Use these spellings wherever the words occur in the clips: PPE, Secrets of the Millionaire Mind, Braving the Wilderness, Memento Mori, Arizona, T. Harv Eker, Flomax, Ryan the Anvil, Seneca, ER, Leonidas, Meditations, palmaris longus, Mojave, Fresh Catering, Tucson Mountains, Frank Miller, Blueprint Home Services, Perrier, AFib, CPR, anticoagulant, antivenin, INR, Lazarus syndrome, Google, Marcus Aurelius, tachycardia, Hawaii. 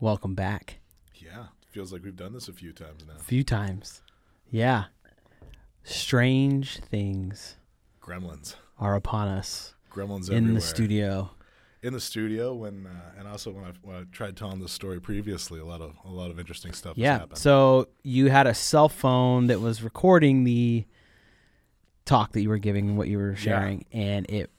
Welcome back. Yeah. Feels like we've done this a few times now. A few times. Yeah. Strange things. Gremlins. Are upon us. Gremlins everywhere. In the studio. When and also when I tried telling this story previously, a lot of interesting stuff has happened. So you had a cell phone that was recording the talk that you were giving, what you were sharing, and it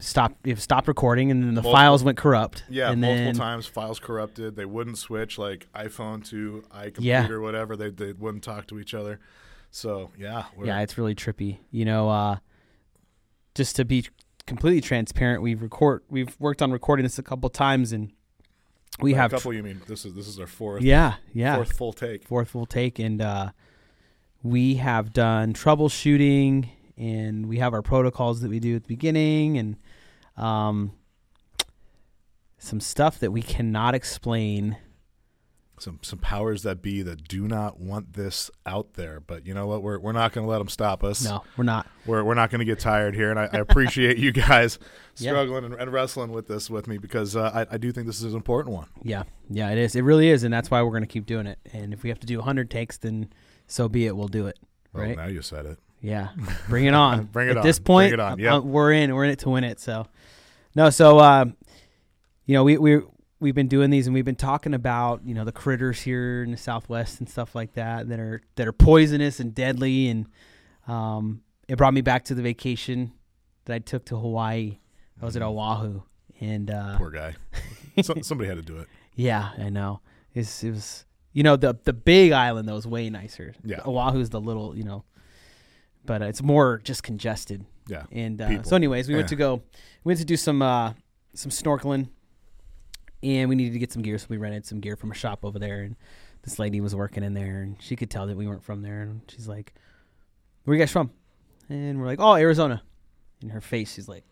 stopped recording, and then the files went corrupt. Yeah, and multiple times files corrupted. They wouldn't switch, like iPhone to iComputer, whatever. They wouldn't talk to each other. So it's really trippy. You know, just to be completely transparent, we've worked on recording this a couple times, and we have a couple. You mean this is our fourth? Yeah. Fourth full take, and we have done troubleshooting. And we have our protocols that we do at the beginning, and some stuff that we cannot explain. Some powers that be that do not want this out there. But you know what? We're not going to let them stop us. No, we're not. We're not going to get tired here. And I appreciate you guys struggling and wrestling with this with me, because I do think this is an important one. Yeah, it is. It really is. And that's why we're going to keep doing it. And if we have to do 100 takes, then so be it. We'll do it. Right? Well, now you said it. Yeah, bring it on. At this point, bring it on. Yep. We're in it to win it. So, no. So, you know, we've been doing these, and we've been talking about, you know, the critters here in the Southwest and stuff like that that are poisonous and deadly. And it brought me back to the vacation that I took to Hawaii. I was at Oahu, and poor guy. Somebody had to do it. Yeah, I know. It was you know, the big island though was way nicer. Yeah, Oahu is the little, you know. But it's more just congested. Yeah. And so anyways, we went to do some snorkeling, and we needed to get some gear. So we rented some gear from a shop over there, and this lady was working in there, and she could tell that we weren't from there. And she's like, "Where are you guys from?" And we're like, "Oh, Arizona." In her face, she's like,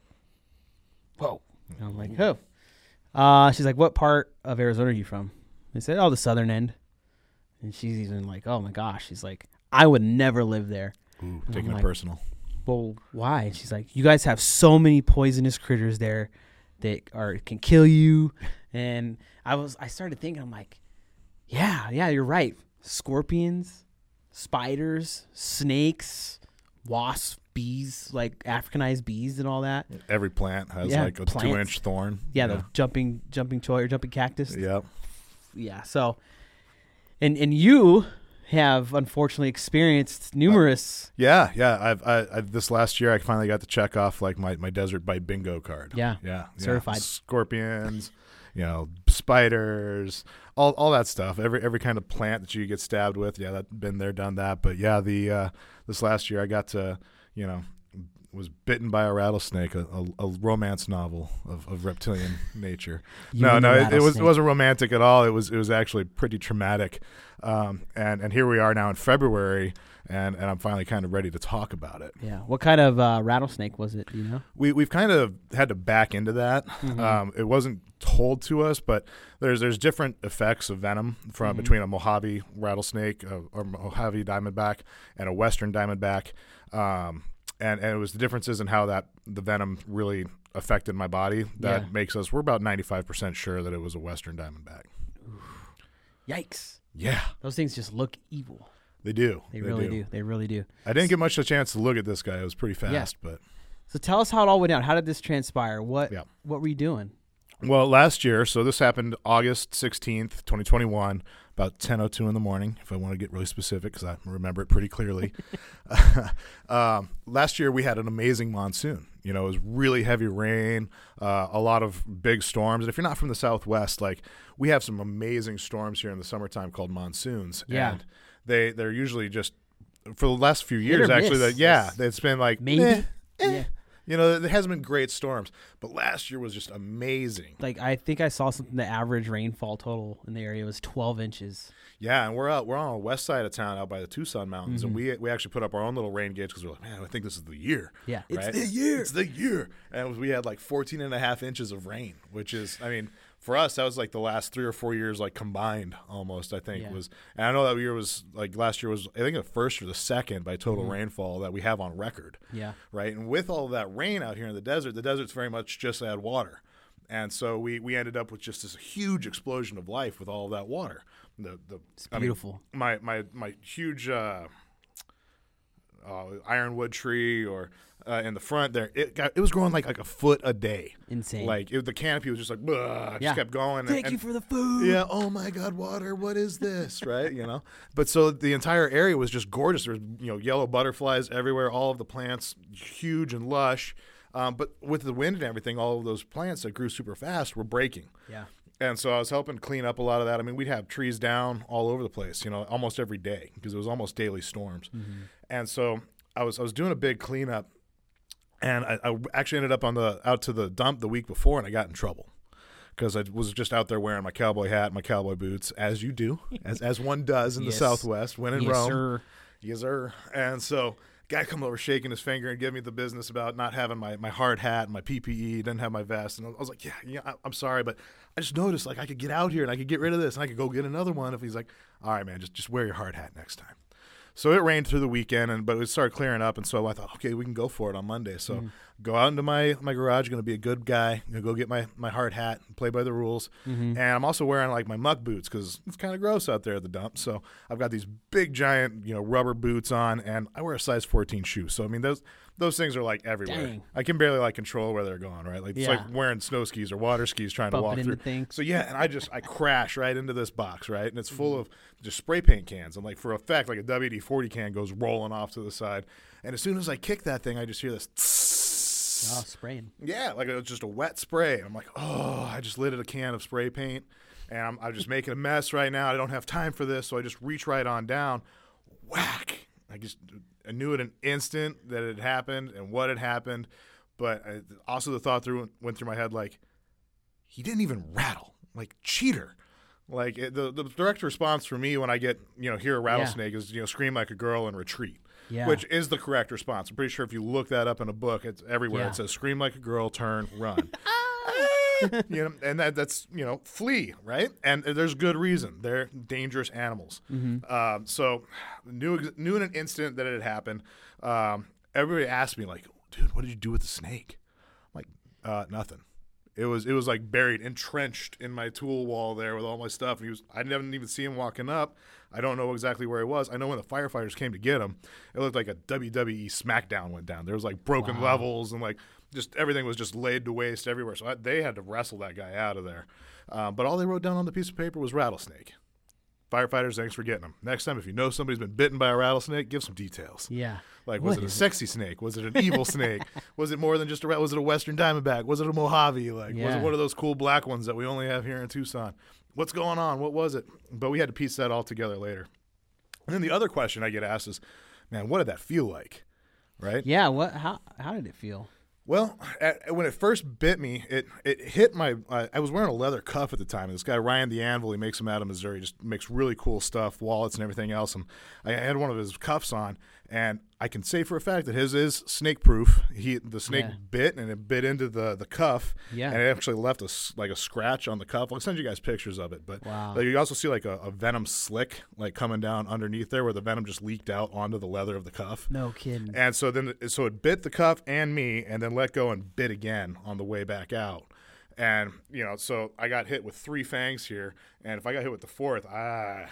"Whoa." And I'm like, "Oh." She's like, "What part of Arizona are you from?" I said, "Oh, the southern end." And she's even like, "Oh my gosh." She's like, "I would never live there." Ooh, taking it personal. Well, why? And she's like, "You guys have so many poisonous critters there that can kill you." And I started thinking, I'm like, yeah, you're right. Scorpions, spiders, snakes, wasps, bees, like Africanized bees and all that. Every plant has like a 2-inch thorn. Yeah, the jumping choy or jumping cactus. Yep. Yeah. So, and you have unfortunately experienced numerous. I've this last year I finally got to check off like my desert bite bingo card. Yeah. Certified. Yeah. Scorpions, you know, spiders, all that stuff. Every kind of plant that you get stabbed with. Yeah, that been there, done that. But yeah, the this last year I got to, you know, was bitten by a rattlesnake, a romance novel of reptilian nature. It wasn't romantic at all. It was actually pretty traumatic. And here we are now in February, and I'm finally kind of ready to talk about it. Yeah. What kind of rattlesnake was it, you know? We've kind of had to back into that. Mm-hmm. It wasn't told to us, but there's different effects of venom from between a Mojave rattlesnake, or Mojave diamondback, and a western diamondback. And it was the differences in how the venom really affected my body that makes us, we're about 95% sure that it was a western diamondback. Ooh. Yikes. Yeah. Those things just look evil. They do. They really do. I didn't get much of a chance to look at this guy. It was pretty fast, but. So tell us how it all went down. How did this transpire? What were you doing? Well, last year, so this happened August 16th, 2021, about 10:02 in the morning, if I want to get really specific, because I remember it pretty clearly. Last year, we had an amazing monsoon. You know, it was really heavy rain, a lot of big storms. And if you're not from the Southwest, like, we have some amazing storms here in the summertime called monsoons. Yeah. And they're usually just, for the last few years, actually, it's been like, maybe. Yeah. You know, there hasn't been great storms, but last year was just amazing. Like, I think I saw something, the average rainfall total in the area was 12 inches. Yeah, and we're on the west side of town out by the Tucson Mountains, and we actually put up our own little rain gauge because we're like, man, I think this is the year. Yeah, right? It's the year. And we had like 14 and a half inches of rain, which is, I mean, for us, that was like the last 3 or 4 years like combined almost, I think. Yeah. And I know that year was, like last year was, I think the first or the second by total rainfall that we have on record. Yeah. Right? And with all that rain out here in the desert, the desert's very much just add water. And so we ended up with just this huge explosion of life with all of that water. It's beautiful. I mean, my huge ironwood tree or in the front there, it was growing like a foot a day. Insane. Like the canopy was just like, just kept going. Thank you for the food. Yeah. Oh my God, water. What is this? Right. You know. But so the entire area was just gorgeous. There was yellow butterflies everywhere. All of the plants, huge and lush. But with the wind and everything, all of those plants that grew super fast were breaking. Yeah. And so I was helping clean up a lot of that. I mean, we'd have trees down all over the place, almost every day because it was almost daily storms. Mm-hmm. And so I was doing a big cleanup, and I actually ended up out to the dump the week before, and I got in trouble because I was just out there wearing my cowboy hat and my cowboy boots, as you do, as one does in the Southwest when in Rome. Sir. Yes, sir. And so guy come over shaking his finger and giving me the business about not having my hard hat and my PPE, didn't have my vest. And I was like, I'm sorry, but I just noticed like I could get out here and I could get rid of this and I could go get another one. If he's like, all right, man, just wear your hard hat next time. So it rained through the weekend, but it started clearing up. And so I thought, okay, we can go for it on Monday. So go out into my garage, going to be a good guy, going to go get my hard hat and play by the rules. Mm-hmm. And I'm also wearing like my muck boots because it's kind of gross out there at the dump. So I've got these big, giant, rubber boots on, and I wear a size 14 shoe. So, I mean, those things are like everywhere. Dang. I can barely like control where they're going, right? Like it's like wearing snow skis or water skis trying to walk through. So and I crash right into this box, right? And it's full of just spray paint cans, and like for effect, like a WD-40 can goes rolling off to the side. And as soon as I kick that thing, I just hear this tss. Oh, spraying. Yeah, like it was just a wet spray. I'm like, oh, I just lit a can of spray paint, and I'm just making a mess right now. I don't have time for this, so I just reach right on down, whack. I knew at an instant that it had happened and what had happened, but also the thought went through my head like, he didn't even rattle, like cheater. Like the direct response for me when I get hear a rattlesnake is scream like a girl and retreat, which is the correct response. I'm pretty sure if you look that up in a book, it's everywhere. It says scream like a girl, turn, run. And that's flee, right? And there's good reason. They're dangerous animals. Mm-hmm. So knew in an instant that it had happened. Everybody asked me like, dude, what did you do with the snake? I'm like, nothing. It was like buried, entrenched in my tool wall there with all my stuff. And I didn't even see him walking up. I don't know exactly where he was. I know when the firefighters came to get him, it looked like a WWE SmackDown went down. There was like broken levels and like just everything was just laid to waste everywhere. So they had to wrestle that guy out of there. But all they wrote down on the piece of paper was rattlesnake. Firefighters, thanks for getting them. Next time, if you know somebody's been bitten by a rattlesnake, give some details. Yeah. Like, was it a sexy snake? Was it an evil snake? Was it more than just a rat? Was it a Western Diamondback? Was it a Mojave? Like, was it one of those cool black ones that we only have here in Tucson? What's going on? What was it? But we had to piece that all together later. And then the other question I get asked is, man, what did that feel like? Right? Yeah. How did it feel? Well, when it first bit me, it hit my – I was wearing a leather cuff at the time. And this guy, Ryan the Anvil, he makes them out of Missouri, just makes really cool stuff, wallets and everything else. And I had one of his cuffs on, and I can say for a fact that his is snake-proof. The snake bit, and it bit into the cuff, and it actually left a scratch on the cuff. I'll send you guys pictures of it. But you also see like a venom slick like coming down underneath there where the venom just leaked out onto the leather of the cuff. No kidding. And so then it bit the cuff and me, and then let go and bit again on the way back out. And, so I got hit with 3 fangs here. And if I got hit with the 4th, I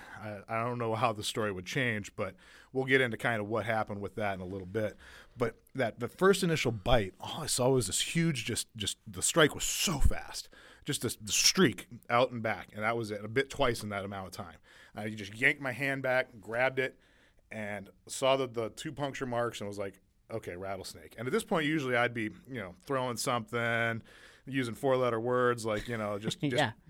don't know how the story would change, but we'll get into kind of what happened with that in a little bit. But the first initial bite, all I saw was this huge, just the strike was so fast. Just the streak out and back. And that was it, a bit twice in that amount of time. I just yanked my hand back, grabbed it, and saw the 2 puncture marks and was like, okay, rattlesnake. And at this point, usually I'd be, throwing something, using 4-letter words, like, just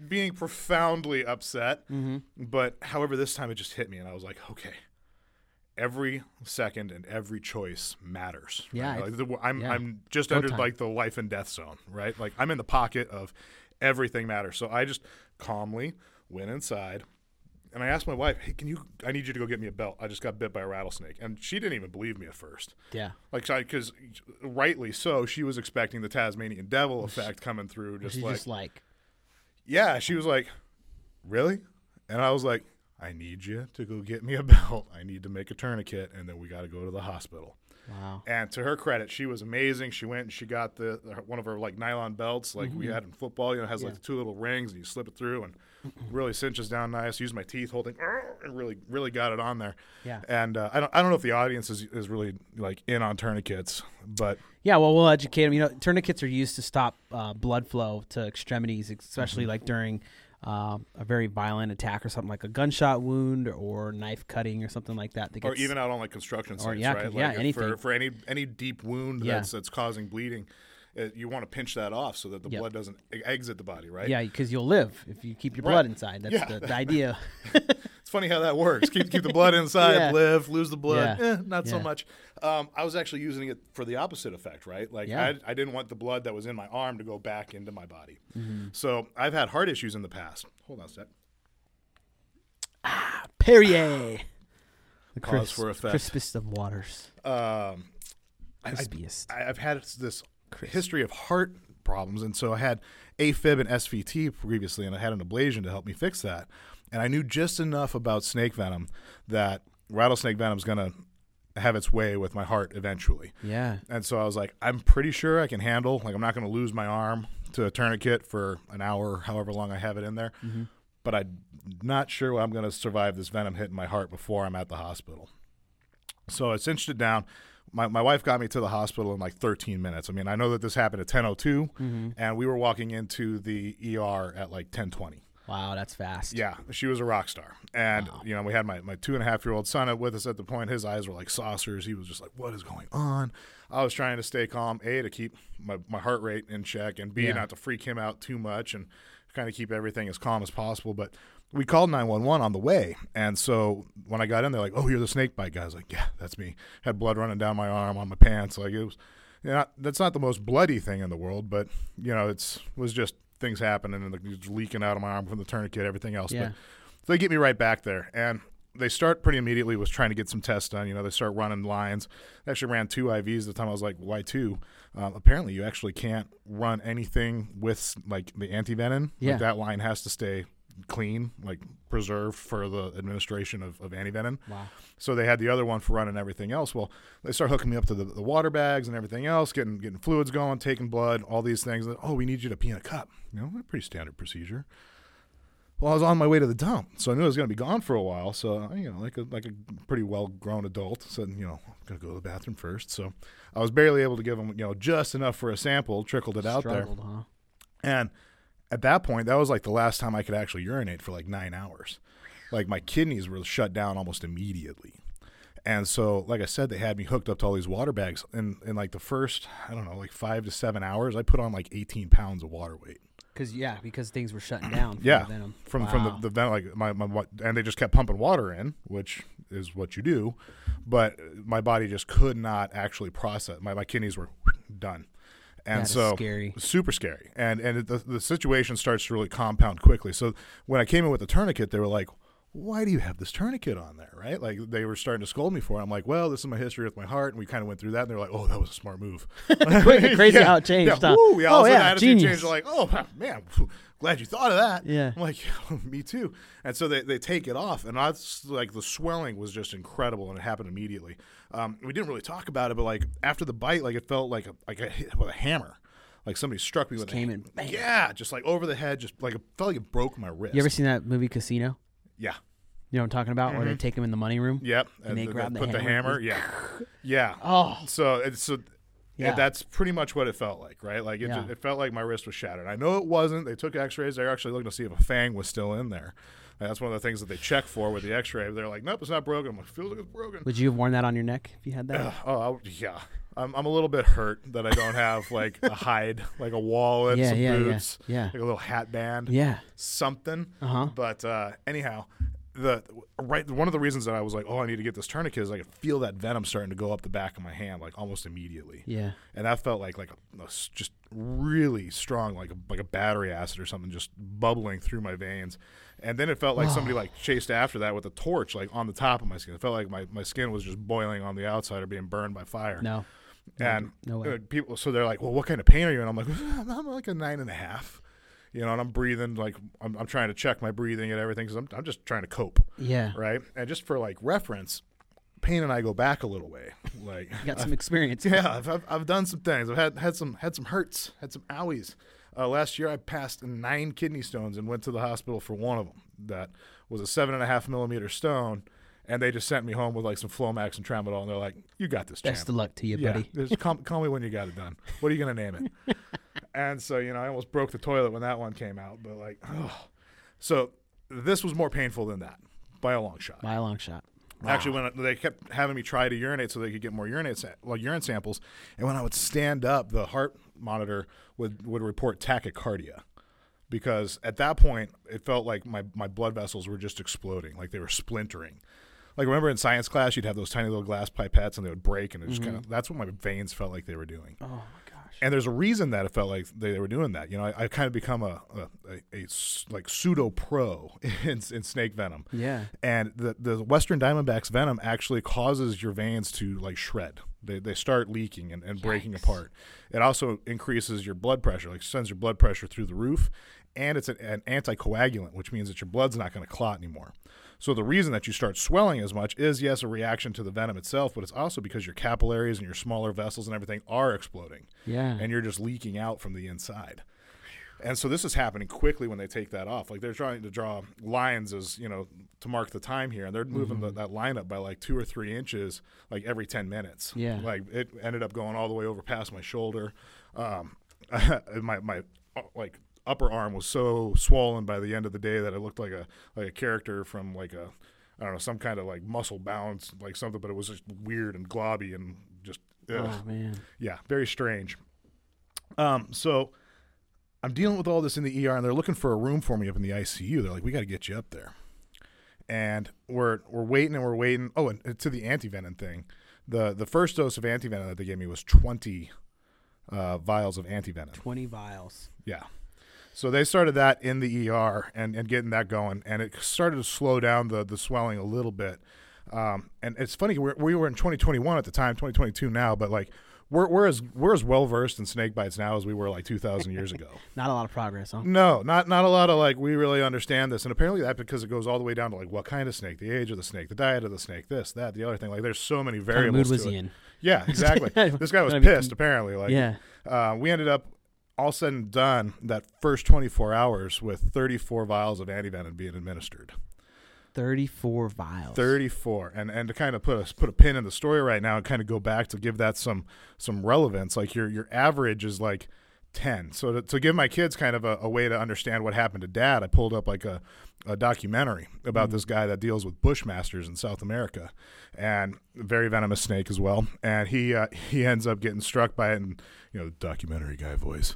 being profoundly upset. Mm-hmm. But however, this time it just hit me, and I was like, okay, every second and every choice matters. Right? Yeah. Like I'm just under like the life and death zone, right? Like I'm in the pocket of everything matters. So I just calmly went inside. And I asked my wife, hey, I need you to go get me a belt. I just got bit by a rattlesnake. And she didn't even believe me at first. Yeah. Like, because rightly so, she was expecting the Tasmanian devil effect coming through. Yeah. She was like, really? And I was like, I need you to go get me a belt. I need to make a tourniquet. And then we got to go to the hospital. Wow. And to her credit, she was amazing. She went and she got one of her like nylon belts like we had in football. You know, it has like two little rings and you slip it through and really cinches down nice. Used my teeth holding and really got it on there. Yeah. And I don't know if the audience is really like in on tourniquets, but yeah, well, we'll educate them. You know, tourniquets are used to stop blood flow to extremities, especially like during a very violent attack or something like a gunshot wound or knife cutting or something like that. Or even out on like construction sites, right? Like anything. For any deep wound that's causing bleeding, you want to pinch that off so that the blood doesn't exit the body, right? Yeah, because you'll live if you keep your blood inside. That's the idea. It's funny how that works. Keep the blood inside, live, lose the blood. Yeah. Not so much. I was actually using it for the opposite effect, right? Like I didn't want the blood that was in my arm to go back into my body. Mm-hmm. So I've had heart issues in the past. Hold on a sec. Perrier. The cause for effect. Crispest of waters. Crispiest. I've had this history of heart problems, and so I had AFib and SVT previously, and I had an ablation to help me fix that. And I knew just enough about snake venom that rattlesnake venom is going to have its way with my heart eventually. Yeah. And so I was like, I'm pretty sure I can handle, like I'm not going to lose my arm to a tourniquet for an hour, however long I have it in there. Mm-hmm. But I'm not sure I'm going to survive this venom hitting my heart before I'm at the hospital. So I cinched it down. My wife got me to the hospital in like 13 minutes. I mean, I know that this happened at 10:02, and we were walking into the ER at like 10:20. Wow, that's fast. Yeah, she was a rock star. And, you know, we had my 2.5-year-old son with us at the point. His eyes were like saucers. He was just like, what is going on? I was trying to stay calm, A, to keep my heart rate in check, and B, not to freak him out too much and kind of keep everything as calm as possible. But we called 911 on the way. And so when I got in, they're like, oh, you're the snake bite guy. I was like, yeah, that's me. Had blood running down my arm, on my pants. Like, it was, you know, that's not the most bloody thing in the world, but, you know, it was just things happening and it's leaking out of my arm from the tourniquet, everything else. Yeah. But so they get me right back there. And they start pretty immediately was trying to get some tests done. You know, they start running lines. I actually ran 2 IVs at the time. I was like, why 2? Apparently you actually can't run anything with like the antivenin. Yeah. Like, that line has to stay clean, like preserved for the administration of antivenin. Wow. So they had the other one for running everything else. Well, they start hooking me up to the water bags and everything else, getting fluids going, taking blood, all these things. And, oh, we need you to pee in a cup. You know, pretty standard procedure. Well, I was on my way to the dump, so I knew I was going to be gone for a while. So, you know, like a pretty well-grown adult said, you know, I'm going to go to the bathroom first. So I was barely able to give them, you know, just enough for a sample, trickled it out there. Huh? And at that point, that was like the last time I could actually urinate for like 9 hours. Like my kidneys were shut down almost immediately. And so, like I said, they had me hooked up to all these water bags. And in like the first, I don't know, like 5 to 7 hours, I put on like 18 pounds of water weight. Because things were shutting down from the venom. From the venom, like my and they just kept pumping water in, which is what you do. But my body just could not actually process. My kidneys were done. And that so scary. Super scary. And the situation starts to really compound quickly. So when I came in with the tourniquet, they were like, why do you have this tourniquet on there, right? Like they were starting to scold me for it. I'm like, well, this is my history with my heart. And we kind of went through that. And they were like, oh, that was a smart move. Crazy how it changed. Yeah. Woo, yeah, attitude changed. They're like, oh, man, glad you thought of that. Yeah. I'm like, oh, me too. And so they take it off. And that's like the swelling was just incredible. And it happened immediately. We didn't really talk about it. But like after the bite, like it felt like a hit with a hammer. Like somebody struck me with a hammer. Yeah, just like over the head. Just like it felt like it broke my wrist. You ever seen that movie Casino? Yeah. You know what I'm talking about? Mm-hmm. Where they take him in the money room? Yep. And they grab the hammer. Yeah. Oh. So that's pretty much what it felt like, right? Like it felt like my wrist was shattered. I know it wasn't. They took x-rays. They were actually looking to see if a fang was still in there. And that's one of the things that they check for with the x-ray. They're like, nope, it's not broken. I'm like, feels like it's broken. Would you have worn that on your neck if you had that? Yeah. I'm a little bit hurt that I don't have like a hide, like a wallet, some boots, like a little hat band, something. Uh-huh. But anyhow, one of the reasons that I was like, oh, I need to get this tourniquet is I could feel that venom starting to go up the back of my hand like almost immediately. Yeah. And that felt like a just really strong, like a battery acid or something just bubbling through my veins. And then it felt like somebody like chased after that with a torch like on the top of my skin. It felt like my skin was just boiling on the outside or being burned by fire. No. And no way. People, so they're like, well, what kind of pain are you in? I'm like, I'm like a 9.5, you know, and I'm breathing like I'm trying to check my breathing and everything because I'm just trying to cope. Yeah. Right. And just for like reference, Payne and I go back a little way. Like, you got some experience. Yeah, I've done some things. I've had some hurts, had some owies. Last year, I passed 9 kidney stones and went to the hospital for one of them. That was a 7.5 millimeter stone, and they just sent me home with like some Flomax and Tramadol, and they're like, "You got this, champ. Best of luck to you, buddy. Just call me when you got it done. What are you gonna name it?" And so, you know, I almost broke the toilet when that one came out. But like, oh. So this was more painful than that by a long shot. By a long shot. Wow. Actually, when they kept having me try to urinate so they could get more urine samples, and when I would stand up, the heart monitor would report tachycardia, because at that point it felt like my blood vessels were just exploding, like they were splintering. Like, remember in science class, you'd have those tiny little glass pipettes and they would break, and it just kind of, that's what my veins felt like they were doing. Oh my gosh! And there's a reason that it felt like they were doing that. You know, I kind of become a pseudo pro in snake venom. Yeah. And the Western Diamondback's venom actually causes your veins to like shred. They start leaking and breaking apart. It also increases your blood pressure, like sends your blood pressure through the roof, and it's an anticoagulant, which means that your blood's not going to clot anymore. So the reason that you start swelling as much is, yes, a reaction to the venom itself, but it's also because your capillaries and your smaller vessels and everything are exploding. Yeah. And you're just leaking out from the inside. And so this is happening quickly when they take that off. Like, they're trying to draw lines as, you know, to mark the time here, and they're moving that line up by like 2 or 3 inches like every 10 minutes. Yeah. Like, it ended up going all the way over past my shoulder. My like upper arm was so swollen by the end of the day that it looked like a character from like a, I don't know, some kind of like muscle bound, like something, but it was just weird and globby and just, oh man, yeah, very strange. So I'm dealing with all this in the ER, and they're looking for a room for me up in the ICU. They're like, "We got to get you up there," and we're waiting and we're waiting. Oh, and to the antivenin thing, the first dose of antivenin that they gave me was 20 vials of antivenin. 20 vials. Yeah. So they started that in the ER and getting that going, and it started to slow down the swelling a little bit. And it's funny, we were in 2021 at the time, 2022 now, but like we're as well versed in snake bites now as we were like 2,000 years ago. Not a lot of progress, huh? No, not a lot of like we really understand this, and apparently that because it goes all the way down to like what kind of snake, the age of the snake, the diet of the snake, this, that, the other thing. Like, there's so many variables. What mood was he in? Yeah, exactly. This guy was pissed apparently. Like, yeah. We ended up, all said and done, that first 24 hours with 34 vials of antivenin being administered. 34 vials. 34. And to kind of put a pin in the story right now and kind of go back to give that some relevance, like your average is like 10. So to give my kids kind of a way to understand what happened to Dad, I pulled up like a documentary about this guy that deals with bushmasters in South America, and a very venomous snake as well. And he ends up getting struck by it, and, you know, the documentary guy voice.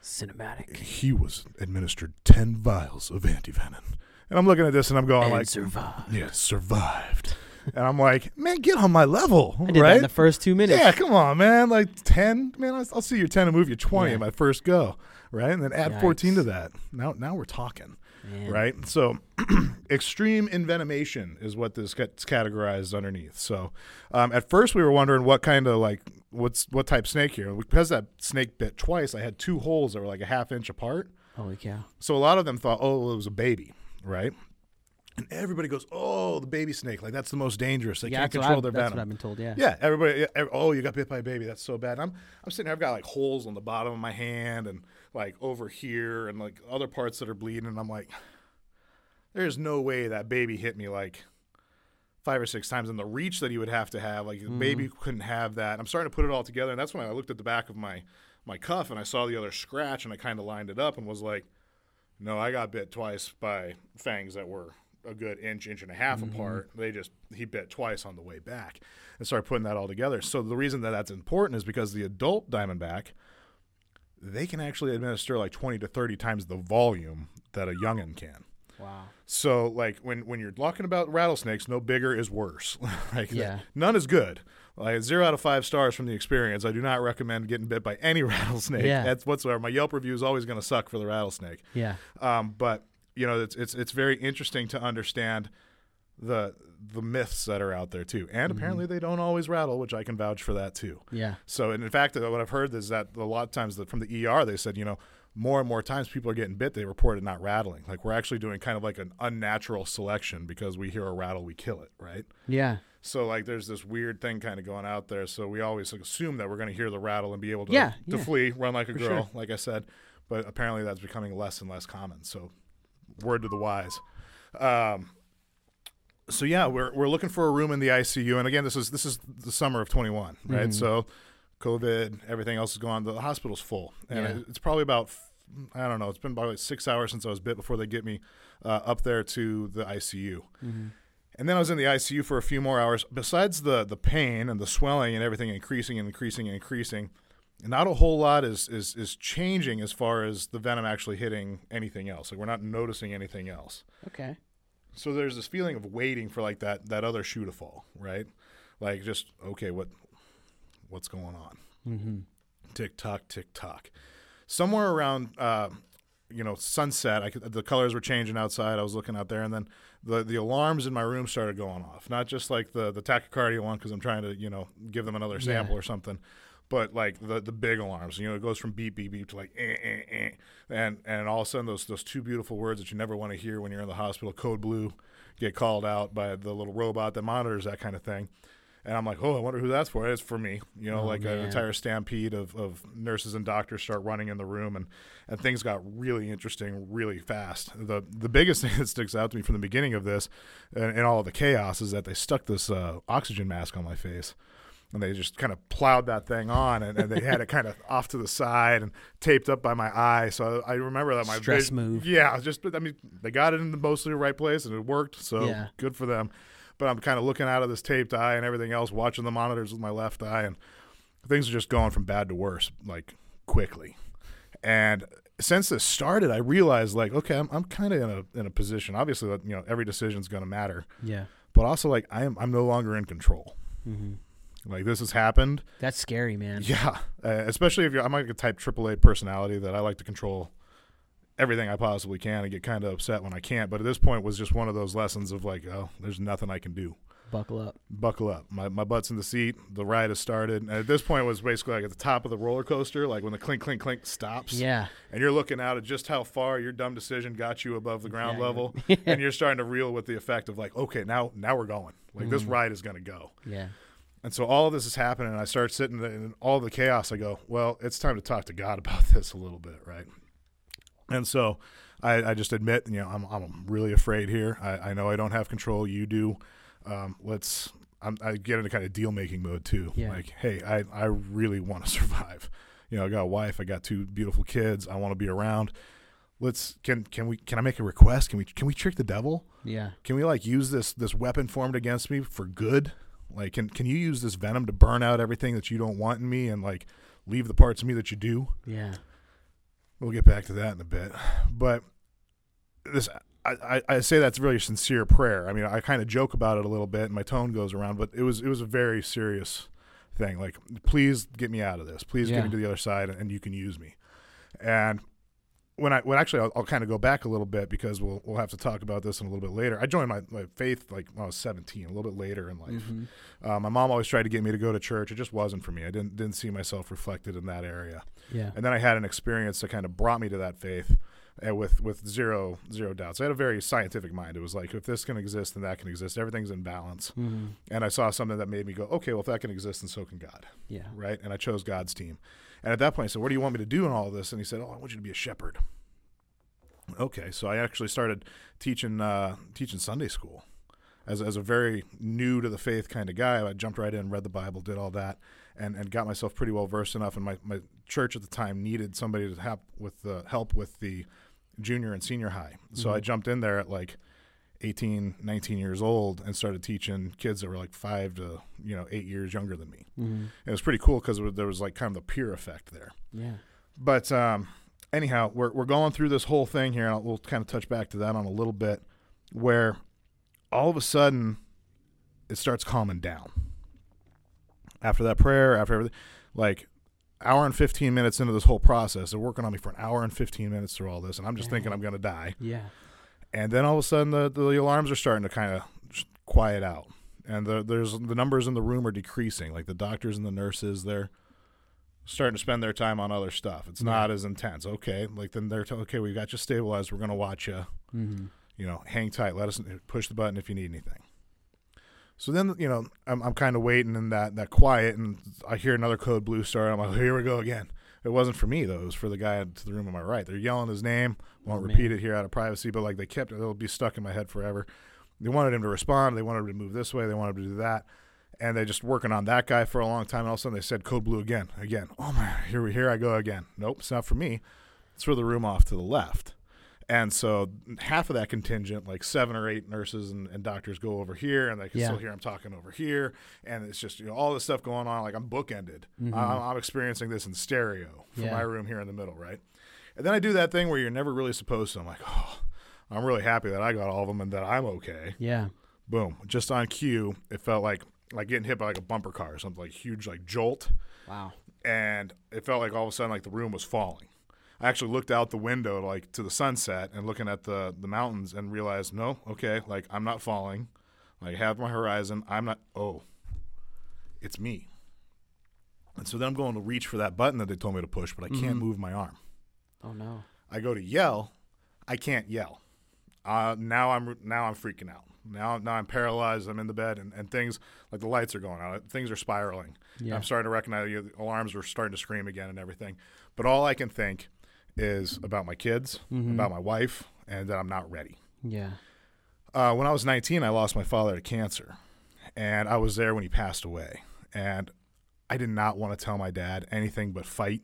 Cinematic. He was administered 10 vials of antivenin. And I'm looking at this and I'm going, and like, survived. Yeah, survived. And I'm like, man, get on my level, I did that in the first 2 minutes. Yeah, come on, man. Like 10, man, I'll see your 10 and move you 20 in my first go, right? And then add 14 to that. Now we're talking, right? So extreme envenomation is what this gets categorized underneath. So at first we were wondering what kind of like, what type snake here? Because that snake bit twice, I had 2 holes that were like a half inch apart. Holy cow. So a lot of them thought, oh, it was a baby, right? And everybody goes, oh, the baby snake, like that's the most dangerous. They can't control their venom. That's what I've been told, yeah. Yeah, everybody, oh, you got bit by a baby, that's so bad. And I'm sitting here, I've got like holes on the bottom of my hand and like over here and like other parts that are bleeding. And I'm like, there's no way that baby hit me like 5 or 6 times. And the reach that he would have to have, like the baby couldn't have that. I'm starting to put it all together. And that's when I looked at the back of my cuff and I saw the other scratch, and I kind of lined it up and was like, no, I got bit twice by fangs that were a good inch and a half apart. He bit twice on the way back, and started putting that all together. So the reason that that's important is because the adult diamondback, they can actually administer like 20 to 30 times the volume that a young'un can. Wow. So like when you're talking about rattlesnakes, no bigger is worse. Like none is good. Like 0 out of 5 stars from the experience. I do not recommend getting bit by any rattlesnake. Yeah. That's whatsoever. My Yelp review is always going to suck for the rattlesnake. Yeah. But you know, it's very interesting to understand the myths that are out there too, and apparently they don't always rattle, which I can vouch for that too. Yeah. So, and in fact, what I've heard is that a lot of times from the ER, they said, you know, more and more times people are getting bit, they report it not rattling. Like, we're actually doing kind of like an unnatural selection, because we hear a rattle, we kill it, right? Yeah. So, like, there's this weird thing kind of going out there. So we always assume that we're going to hear the rattle and be able to flee, run like a girl, sure. like I said. But apparently that's becoming less and less common. So word to the wise. So, yeah, we're looking for a room in the ICU. And, again, this is the summer of 21, right? Mm-hmm. So COVID, everything else is going on. The hospital's full. And it's probably about, I don't know, it's been probably 6 hours since I was bit before they get me up there to the ICU. Mm-hmm. And then I was in the ICU for a few more hours. Besides the pain and the swelling and everything increasing, not a whole lot is changing as far as the venom actually hitting anything else. Like, we're not noticing anything else. Okay. So there's this feeling of waiting for, like, that other shoe to fall, right? Like, just, okay, what's going on? Mm-hmm. Tick-tock, tick-tock. Somewhere around, sunset, the colors were changing outside. I was looking out there, and then the alarms in my room started going off. Not just, like, the tachycardia one because I'm trying to, give them another sample or something. But, like, the big alarms, it goes from beep, beep, beep to, like, eh. And all of a sudden, those two beautiful words that you never want to hear when you're in the hospital, code blue, get called out by the little robot that monitors that kind of thing. And I'm like, oh, I wonder who that's for. It's for me. An entire stampede of nurses and doctors start running in the room, and things got really interesting really fast. The biggest thing that sticks out to me from the beginning of this and all of the chaos is that they stuck this oxygen mask on my face. And they just kind of plowed that thing on, and they had it kind of off to the side and taped up by my eye. So I remember that my stress move. Yeah, they got it in mostly the right place, and it worked. So good for them. But I'm kind of looking out of this taped eye and everything else, watching the monitors with my left eye, and things are just going from bad to worse, like, quickly. And since this started, I realized, like, okay, I'm kind of in a position. Obviously, every decision's going to matter. Yeah. But also, like, I'm no longer in control. Mm-hmm. Like, this has happened. That's scary, man. Yeah, especially if I'm like a type AAA personality that I like to control everything I possibly can and get kind of upset when I can't. But at this point, it was just one of those lessons of, like, oh, there's nothing I can do. Buckle up. My butt's in the seat. The ride has started. And at this point, it was basically like at the top of the roller coaster, like when the clink, clink, clink stops. Yeah. And you're looking out at just how far your dumb decision got you above the ground level. And you're starting to reel with the effect of, like, okay, now we're going. Like, this ride is going to go. Yeah. And so all of this is happening, and I start sitting in all the chaos. I go, well, it's time to talk to God about this a little bit, right? And so I just admit, I'm really afraid here. I know I don't have control. You do. I get into kind of deal-making mode too. Yeah. Like, hey, I really want to survive. I got a wife. I got two beautiful kids. I want to be around. Can I make a request? Can we trick the devil? Yeah. Can we, like, use this weapon formed against me for good? Like, can you use this venom to burn out everything that you don't want in me and, like, leave the parts of me that you do? Yeah. We'll get back to that in a bit. But this, I say that's really sincere prayer. I mean, I kind of joke about it a little bit, and my tone goes around, but it was a very serious thing. Like, please get me out of this. Please get me to the other side, and you can use me. And I'll kind of go back a little bit because we'll have to talk about this in a little bit later. I joined my faith, like, when I was 17, a little bit later in life. Mm-hmm. My mom always tried to get me to go to church. It just wasn't for me. I didn't see myself reflected in that area. Yeah. And then I had an experience that kind of brought me to that faith with zero doubts. I had a very scientific mind. It was like, if this can exist, then that can exist. Everything's in balance. Mm-hmm. And I saw something that made me go, okay, well, if that can exist, then so can God. Yeah. Right? And I chose God's team. And at that point, I said, what do you want me to do in all of this? And he said, oh, I want you to be a shepherd. Okay, so I actually started teaching Sunday school. As a very new-to-the-faith kind of guy, I jumped right in, read the Bible, did all that, and got myself pretty well versed enough. And my church at the time needed somebody to help with the junior and senior high. So I jumped in there at, like, 18, 19 years old and started teaching kids that were, like, 5 to 8 years younger than me. Mm-hmm. It was pretty cool because there was, like, kind of the peer effect there. Yeah. But anyhow, we're going through this whole thing here, and we'll kind of touch back to that on a little bit, where all of a sudden it starts calming down. After that prayer, after everything, like, hour and 15 minutes into this whole process, they're working on me for an hour and 15 minutes through all this, and I'm just thinking I'm going to die. Yeah. And then all of a sudden, the alarms are starting to kind of quiet out. And the numbers in the room are decreasing. Like, the doctors and the nurses, they're starting to spend their time on other stuff. It's not as intense. Okay. Like, then they're okay, we got you stabilized. We're going to watch you. Mm-hmm. Hang tight. Let us push the button if you need anything. So then, you know, I'm kind of waiting in that quiet, and I hear another code blue star. And I'm like, oh, here we go again. It wasn't for me, though. It was for the guy to the room on my right. They're yelling his name. Won't repeat it here out of privacy, but, like, they kept it. It'll be stuck in my head forever. They wanted him to respond. They wanted him to move this way. They wanted him to do that. And they're just working on that guy for a long time. And all of a sudden, they said code blue again. Oh, my, here I go again. Nope, it's not for me. It's for the room off to the left. And so half of that contingent, like 7 or 8 nurses and doctors, go over here, and they can still hear I'm talking over here. And it's just, you know, all this stuff going on. Like, I'm bookended. Mm-hmm. I'm experiencing this in stereo from my room here in the middle, right? And then I do that thing where you're never really supposed to. I'm like, oh, I'm really happy that I got all of them and that I'm okay. Yeah. Boom. Just on cue, it felt like getting hit by like a bumper car or something, like huge like jolt. Wow. And it felt like all of a sudden like the room was falling. I actually looked out the window like to the sunset and looking at the mountains and realized, no, okay, like I'm not falling. Like I have my horizon. I'm not, oh, it's me. And so then I'm going to reach for that button that they told me to push, but I can't move my arm. Oh, no. I go to yell. I can't yell. Now I'm freaking out. Now I'm paralyzed. I'm in the bed, and things like the lights are going out. Things are spiraling. Yeah. I'm starting to recognize the alarms are starting to scream again and everything. But all I can think is about my kids, about my wife, and that I'm not ready. Yeah. When I was 19, I lost my father to cancer, and I was there when he passed away. And I did not want to tell my dad anything but fight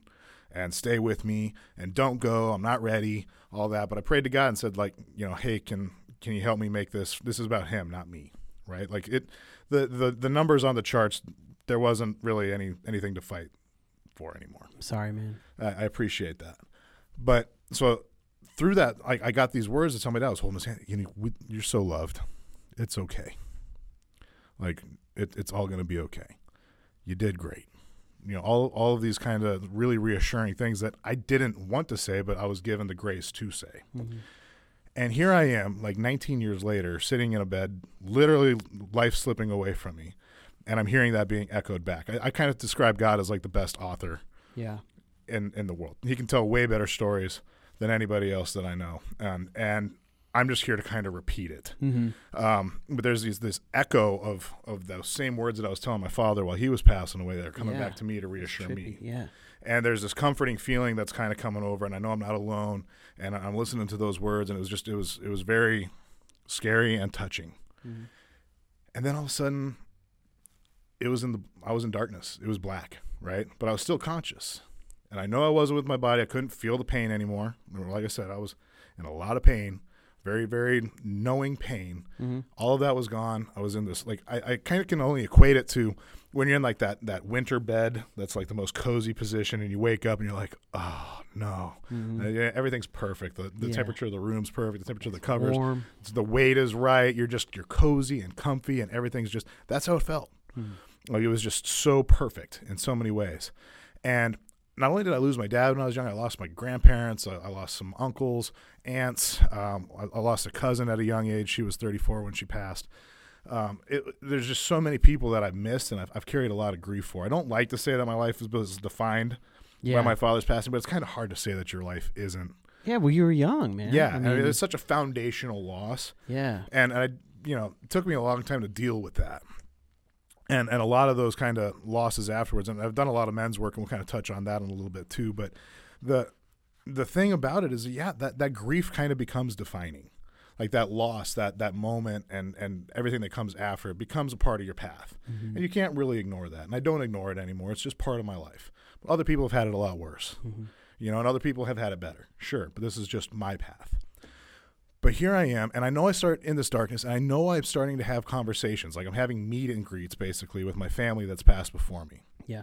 and stay with me and don't go. I'm not ready, all that. But I prayed to God and said, like, you know, hey, can you help me make this? This is about him, not me, right? Like it, the numbers on the charts, there wasn't really anything to fight for anymore. Sorry, man. I appreciate that. But so through that, I got these words to tell my dad. I was holding his hand. You know, you're so loved. It's okay. Like it's all going to be okay. You did great. You know, all of these kind of really reassuring things that I didn't want to say, but I was given the grace to say. Mm-hmm. And here I am, like 19 years later, sitting in a bed, literally life slipping away from me. And I'm hearing that being echoed back. I kind of describe God as like the best author in the world. He can tell way better stories than anybody else that I know. And I'm just here to kind of repeat it. Mm-hmm. But there's this echo of those same words that I was telling my father while he was passing away. They're coming back to me to reassure me. Yeah. And there's this comforting feeling that's kind of coming over, and I know I'm not alone, and I'm listening to those words, and it was very scary and touching. Mm-hmm. And then all of a sudden, I was in darkness. It was black, right? But I was still conscious, and I know I wasn't with my body. I couldn't feel the pain anymore. Like I said, I was in a lot of pain. Very, very knowing pain. Mm-hmm. All of that was gone. I was in this, like, I kind of can only equate it to when you're in, like, that winter bed that's, like, the most cozy position, and you wake up and you're like, oh, no. Mm-hmm. Everything's perfect. The temperature of the room's perfect. The temperature of the covers. Warm. The weight is right. You're cozy and comfy, and everything's just, that's how it felt. Mm-hmm. Like, it was just so perfect in so many ways. And not only did I lose my dad when I was young, I lost my grandparents, I lost some uncles, aunts, I lost a cousin at a young age. She was 34 when she passed. There's just so many people that I've missed, and I've carried a lot of grief for. I don't like to say that my life is defined by my father's passing, but it's kind of hard to say that your life isn't. Yeah, well, you were young, man. Yeah, I mean, it's such a foundational loss. Yeah. And, it took me a long time to deal with that. And a lot of those kind of losses afterwards, and I've done a lot of men's work, and we'll kind of touch on that in a little bit too. But the thing about it is, that grief kind of becomes defining, like that loss, that moment, and everything that comes after it becomes a part of your path, and you can't really ignore that. And I don't ignore it anymore; it's just part of my life. But other people have had it a lot worse, and other people have had it better, sure. But this is just my path. But here I am, and I know I start in this darkness, and I know I'm starting to have conversations. Like, I'm having meet and greets, basically, with my family that's passed before me. Yeah.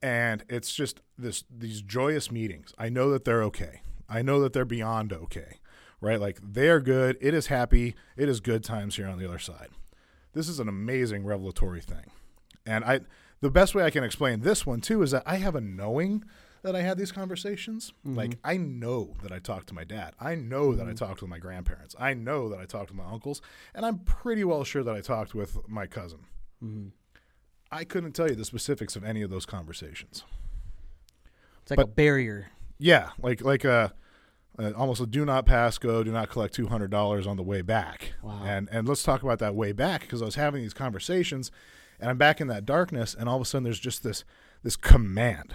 And it's just these joyous meetings. I know that they're okay. I know that they're beyond okay, right? Like, they're good. It is happy. It is good times here on the other side. This is an amazing revelatory thing. And the best way I can explain this one, too, is that I have a knowing that I had these conversations. Mm-hmm. Like, I know that I talked to my dad. I know that I talked with my grandparents. I know that I talked with my uncles. And I'm pretty well sure that I talked with my cousin. Mm-hmm. I couldn't tell you the specifics of any of those conversations. It's like a barrier. Yeah. Like almost a do not pass go, do not collect $200 on the way back. Wow. And let's talk about that way back, because I was having these conversations and I'm back in that darkness, and all of a sudden there's just this command,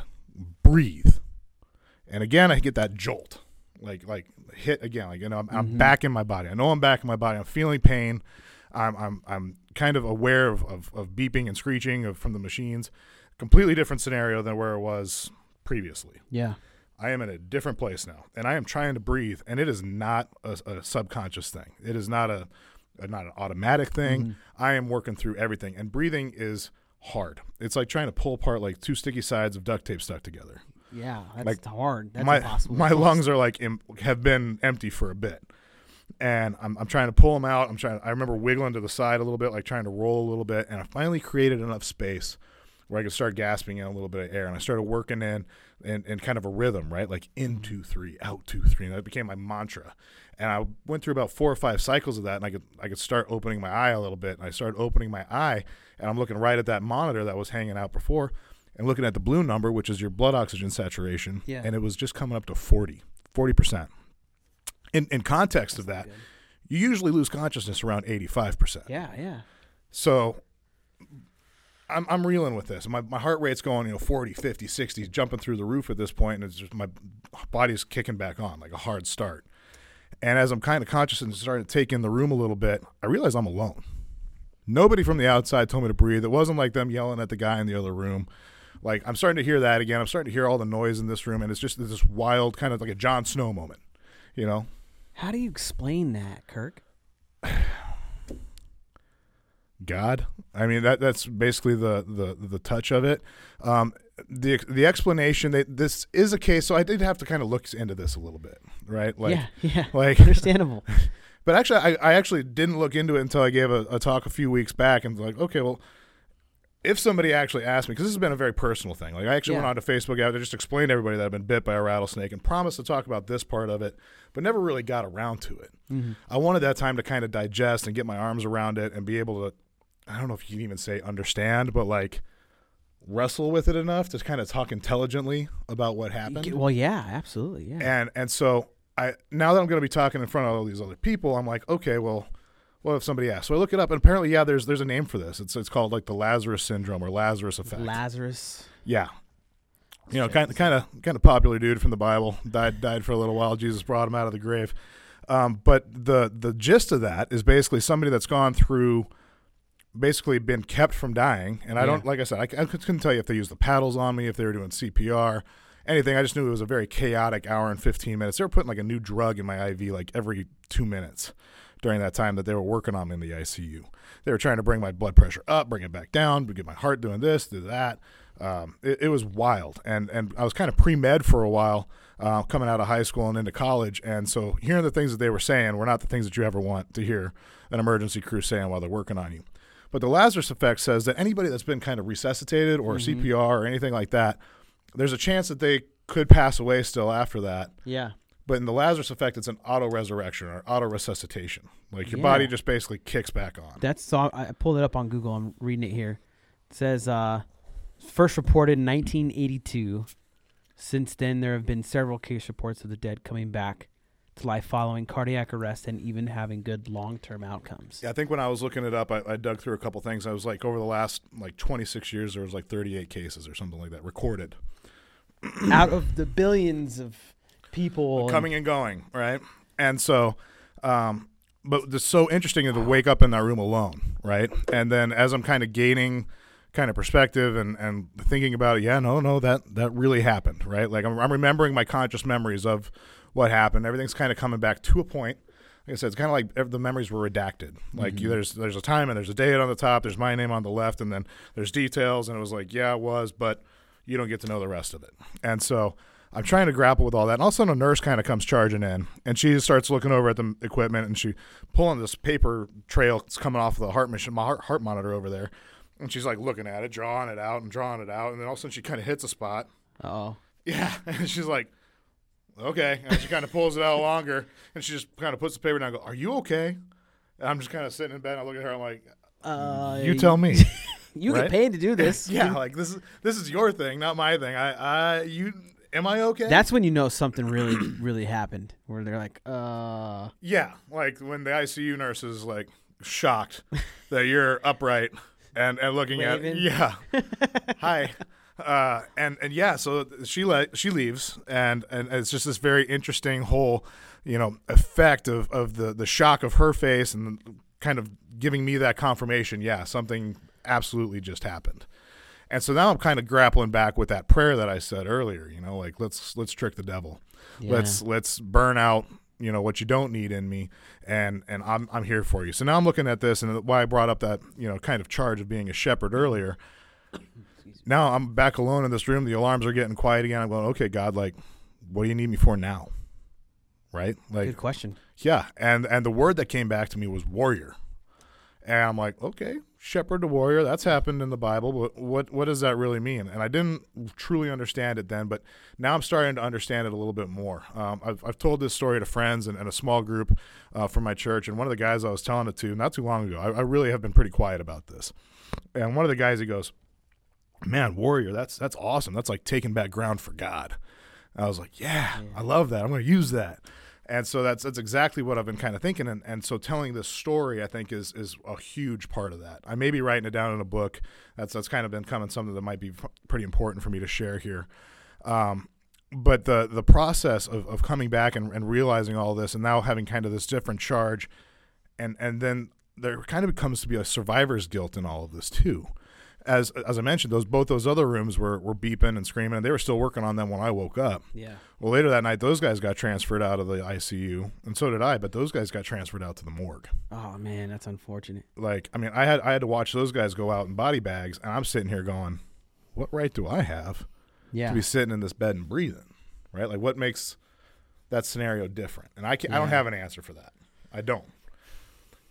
breathe. And again, I get that jolt, like hit again, like, you know, I'm back in my body. I know I'm back in my body. I'm feeling pain. I'm kind of aware of beeping and screeching from the machines. Completely different scenario than where it was previously. Yeah. I am in a different place now, and I am trying to breathe, and it is not a subconscious thing. It is not not an automatic thing. Mm-hmm. I am working through everything, and breathing is hard. It's like trying to pull apart like two sticky sides of duct tape stuck together. Yeah, that's like hard. That's impossible. My lungs are like have been empty for a bit, and I'm trying to pull them out. I remember wiggling to the side a little bit, like trying to roll a little bit, and I finally created enough space where I could start gasping in a little bit of air. And I started working in and kind of a rhythm, right? Like in 2, 3, out 2, 3. And that became my mantra. And I went through about 4 or 5 cycles of that, and I could start opening my eye a little bit. And I started opening my eye, and I'm looking right at that monitor that was hanging out before and looking at the blue number, which is your blood oxygen saturation. Yeah. And it was just coming up to 40%. In context of that, good. You usually lose consciousness around 85%. Yeah, yeah. So I'm reeling with this. My heart rate's going, 40, 50, 60, jumping through the roof at this point, and it's just my body's kicking back on, like a hard start. And as I'm kind of conscious and starting to take in the room a little bit, I realize I'm alone. Nobody from the outside told me to breathe. It wasn't like them yelling at the guy in the other room. Like, I'm starting to hear that again. I'm starting to hear all the noise in this room, and it's just this wild kind of like a Jon Snow moment, you know? How do you explain that, Kirk? God, that's basically the touch of it. The explanation that this is a case, so I did have to kind of look into this a little bit, right? Like, yeah, like understandable. But actually, I actually didn't look into it until I gave a talk a few weeks back, and like, okay, well, if somebody actually asked me, because this has been a very personal thing, like I actually went onto Facebook after, just explained to everybody that I've been bit by a rattlesnake and promised to talk about this part of it, but never really got around to it. Mm-hmm. I wanted that time to kind of digest and get my arms around it and be able to. I don't know if you can even say understand, but like wrestle with it enough to kind of talk intelligently about what happened. Well, yeah, absolutely. Yeah. And so now that I'm going to be talking in front of all these other people, I'm like, okay, well, what if somebody asks? So I look it up, and apparently, yeah, there's a name for this. It's called like the Lazarus syndrome or Lazarus effect. Lazarus. Yeah. You know, kind of popular dude from the Bible, died for a little while. Jesus brought him out of the grave. But the gist of that is basically somebody that's gone through, basically been kept from dying, and I don't, like I said, I couldn't tell you if they used the paddles on me, if they were doing CPR, anything. I just knew it was a very chaotic hour and 15 minutes. They were putting like a new drug in my IV like every 2 minutes during that time that they were working on me in the ICU. They were trying to bring my blood pressure up, bring it back down, get my heart doing this, do that. It was wild, and I was kind of pre-med for a while, coming out of high school and into college, and so hearing the things that they were saying were not the things that you ever want to hear an emergency crew saying while they're working on you. But the Lazarus effect says that anybody that's been kind of resuscitated or CPR or anything like that, there's a chance that they could pass away still after that. Yeah. But in the Lazarus effect, it's an auto-resurrection or auto-resuscitation. Like your body just basically kicks back on. So I pulled it up on Google. I'm reading it here. It says first reported in 1982. Since then, there have been several case reports of the dead coming back to life following cardiac arrest and even having good long-term outcomes. Yeah, I think when I was looking it up, I dug through a couple things. I was like, over the last like 26 years, there was like 38 cases or something like that recorded. Out of the billions of people. Coming and going, right? And so, but it's so interesting to wake up in that room alone, right? And then as I'm kind of gaining kind of perspective and thinking about it, that really happened, right? Like I'm remembering my conscious memories of what happened. Everything's kind of coming back to a point. Like I said, it's kind of like the memories were redacted. Like there's a time and there's a date on the top, there's my name on the left, and then there's details, and it was like, yeah, it was, but you don't get to know the rest of it. And so I'm trying to grapple with all that. And all of a sudden a nurse kind of comes charging in, and she starts looking over at the equipment, and she pulling this paper trail that's coming off of the heart machine, my heart monitor over there. And she's like looking at it, drawing it out. And then all of a sudden she kind of hits a spot. Uh-oh. Yeah. And she's like, okay. And she kind of pulls it out longer, and she just kind of puts the paper down and goes, are you okay? And I'm just kind of sitting in bed, and I look at her, I'm like, you tell me. You get paid to do this. Yeah, like this is your thing, not my thing. I you am I okay? That's when you know something really, really happened, where they're like, Yeah, like when the ICU nurse is like shocked that you're upright and looking waving. At, yeah, hi. And yeah, so she leaves, and it's just this very interesting whole, you know, effect of the shock of her face and kind of giving me that confirmation. Yeah, something absolutely just happened. And so now I'm kind of grappling back with that prayer that I said earlier, you know, like let's trick the devil. Yeah. Let's burn out, you know, what you don't need in me, and I'm here for you. So now I'm looking at this, and why I brought up that, you know, kind of charge of being a shepherd earlier. Now I'm back alone in this room. The alarms are getting quiet again. I'm going, okay, God, like, what do you need me for now? Right? Like, good question. Yeah. And the word that came back to me was warrior. And I'm like, okay, shepherd to warrior. That's happened in the Bible. But what does that really mean? And I didn't truly understand it then, but now I'm starting to understand it a little bit more. I've told this story to friends and a small group from my church. And one of the guys I was telling it to not too long ago, I really have been pretty quiet about this. And one of the guys, he goes, man, warrior, that's awesome. That's like taking back ground for God. And I was like, yeah, I love that. I'm going to use that. And so that's exactly what I've been kind of thinking. And so telling this story, I think, is a huge part of that. I may be writing it down in a book. That's kind of been coming, something that might be pretty important for me to share here. But the process of coming back and realizing all this and now having kind of this different charge, and then there kind of comes to be a survivor's guilt in all of this too. As I mentioned, both those other rooms were beeping and screaming, and they were still working on them when I woke up. Yeah. Well, later that night, those guys got transferred out of the ICU, and so did I. But those guys got transferred out to the morgue. Oh man, that's unfortunate. Like, I mean, I had to watch those guys go out in body bags, and I'm sitting here going, "What right do I have to be sitting in this bed and breathing? Right? Like, what makes that scenario different?" And I don't have an answer for that. I don't.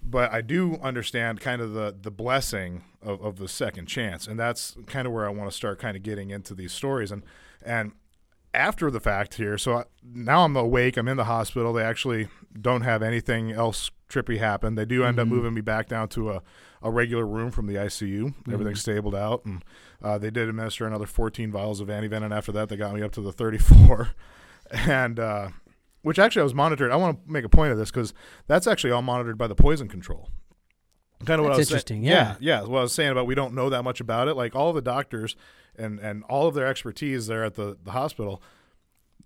But I do understand kind of the blessing of the second chance, and that's kind of where I want to start kind of getting into these stories. And after the fact here, so now I'm awake. I'm in the hospital. They actually don't have anything else trippy happen. They do end up moving me back down to a regular room from the ICU. Everything's stabled out, and they did administer another 14 vials of antivenin, and after that they got me up to the 34. And which actually I was monitored. I want to make a point of this because that's actually all monitored by the poison control. Kind of what I was saying. That's interesting, yeah. Yeah, what I was saying about we don't know that much about it. Like all the doctors and all of their expertise there at the hospital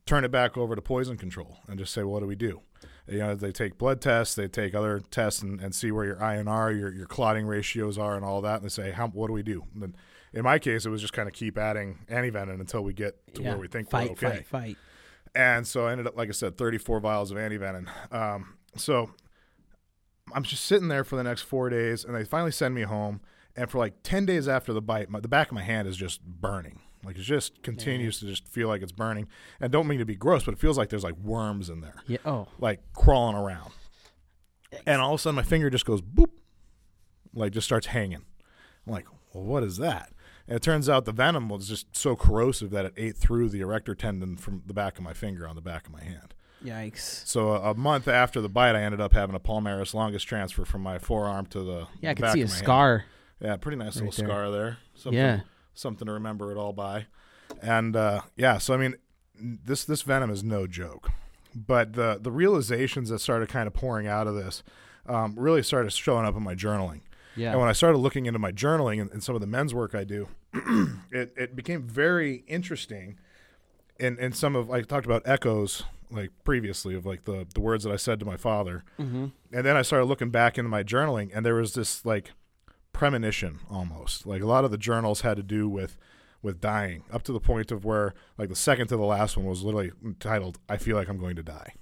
turn it back over to poison control and just say, well, what do we do? You know, they take blood tests, they take other tests and see where your INR, your clotting ratios are and all that, and they say, what do we do? And then in my case, it was just kind of keep adding antivenin until we get to where we think we're okay. Fight. And so I ended up, like I said, 34 vials of antivenin. So I'm just sitting there for the next 4 days, and they finally send me home. And for like 10 days after the bite, the back of my hand is just burning. Like it just continues to just feel like it's burning. And I don't mean to be gross, but it feels like there's like worms in there. Yeah. Oh. Like crawling around. Thanks. And all of a sudden my finger just goes boop, like just starts hanging. I'm like, well, what is that? And it turns out the venom was just so corrosive that it ate through the erector tendon from the back of my finger on the back of my hand. Yikes. So a month after the bite, I ended up having a palmaris longus transfer from my forearm to the back of my hand. Yeah, I could see a scar. Yeah, pretty nice little scar there. Something to remember it all by. And, so, I mean, this venom is no joke. But the realizations that started kind of pouring out of this really started showing up in my journaling. Yeah. And when I started looking into my journaling and some of the men's work I do, it became very interesting. And I talked about echoes like previously of like the words that I said to my father. Mm-hmm. And then I started looking back into my journaling, and there was this like premonition almost. Like a lot of the journals had to do with dying, up to the point of where like the second to the last one was literally titled, "I feel like I'm going to die."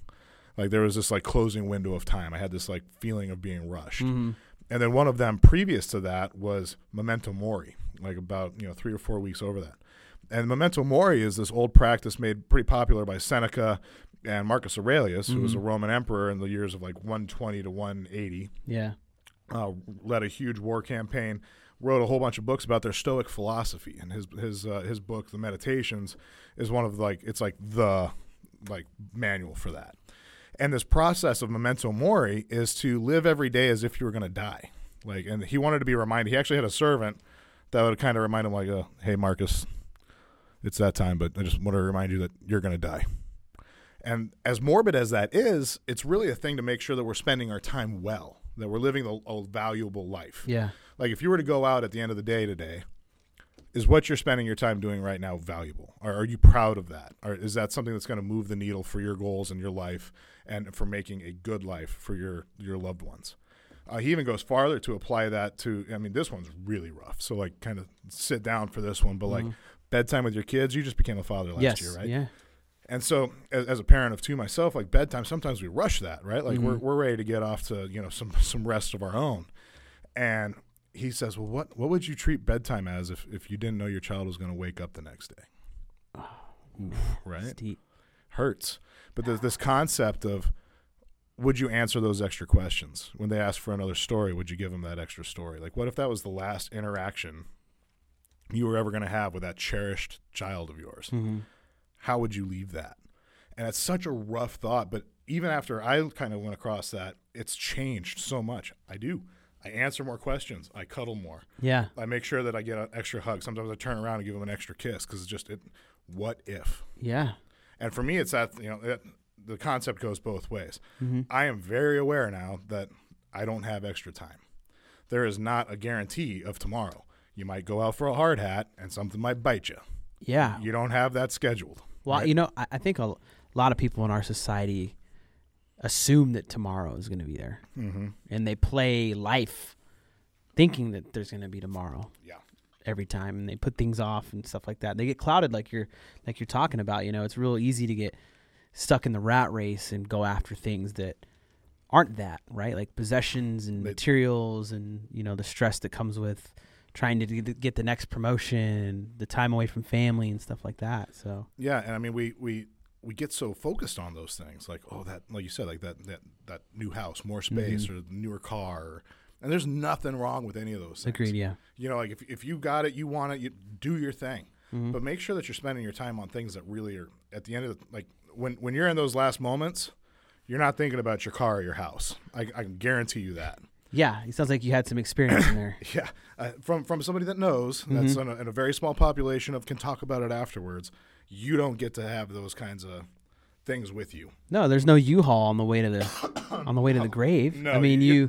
Like there was this like closing window of time. I had this like feeling of being rushed. Mm-hmm. And then one of them previous to that was Memento Mori, like about 3 or 4 weeks over that. And Memento Mori is this old practice made pretty popular by Seneca and Marcus Aurelius, who was a Roman emperor in the years of like 120 to 180. Yeah. Led a huge war campaign, wrote a whole bunch of books about their Stoic philosophy. And his book, The Meditations, is one of like, it's like the like manual for that. And this process of memento mori is to live every day as if you were going to die. Like, and he wanted to be reminded. He actually had a servant that would kind of remind him, like, "Hey, Marcus, it's that time, but I just want to remind you that you're going to die. And as morbid as that is, it's really a thing to make sure that we're spending our time well, that we're living a valuable life. Yeah. Like if you were to go out at the end of the day today, is what you're spending your time doing right now valuable? Or are you proud of that? Or is that something that's going to move the needle for your goals and your life and for making a good life for your loved ones? He even goes farther to apply that to, I mean, this one's really rough. So, like, kind of sit down for this one. But, like, bedtime with your kids, you just became a father last year, right? Yeah. And so, as a parent of two myself, like, bedtime, sometimes we rush that, right? Like, we're ready to get off to, you know, some rest of our own. And he says, well, what would you treat bedtime as if you didn't know your child was going to wake up the next day? Oof, right? Deep. Hurts. But there's this concept of, would you answer those extra questions? When they ask for another story, would you give them that extra story? Like, what if that was the last interaction you were ever going to have with that cherished child of yours? Mm-hmm. How would you leave that? And it's such a rough thought, but even after I kind of went across that, it's changed so much. I do. I answer more questions. I cuddle more. Yeah. I make sure that I get an extra hug. Sometimes I turn around and give them an extra kiss because it's just, what if? Yeah. And for me, it's that, you know, the concept goes both ways. Mm-hmm. I am very aware now that I don't have extra time. There is not a guarantee of tomorrow. You might go out for a hard hat and something might bite you. Yeah. You don't have that scheduled. Well, right? You know, I think a lot of people in our society assume that tomorrow is going to be there. Mm-hmm. And they play life thinking that there's going to be tomorrow. Yeah. Every time. And they put things off and stuff like that. They get clouded like you're talking about. You know, it's real easy to get stuck in the rat race and go after things that aren't that, right? Like possessions and materials and, you know, the stress that comes with trying to get the next promotion, the time away from family and stuff like that. So yeah, and I mean we get so focused on those things, like, oh, that, like you said, like that new house, more space, or the newer car, and there's nothing wrong with any of those things. Agreed, yeah. You know, like if you got it, you want it, you do your thing. Mm-hmm. But make sure that you're spending your time on things that really are at the end of the, like, when you're in those last moments, you're not thinking about your car or your house. I can guarantee you that. Yeah, it sounds like you had some experience in there. Yeah, from somebody that knows, that's in a very small population of can talk about it afterwards. You don't get to have those kinds of things with you. No, there's no U-Haul on the way to the the grave. No, I mean you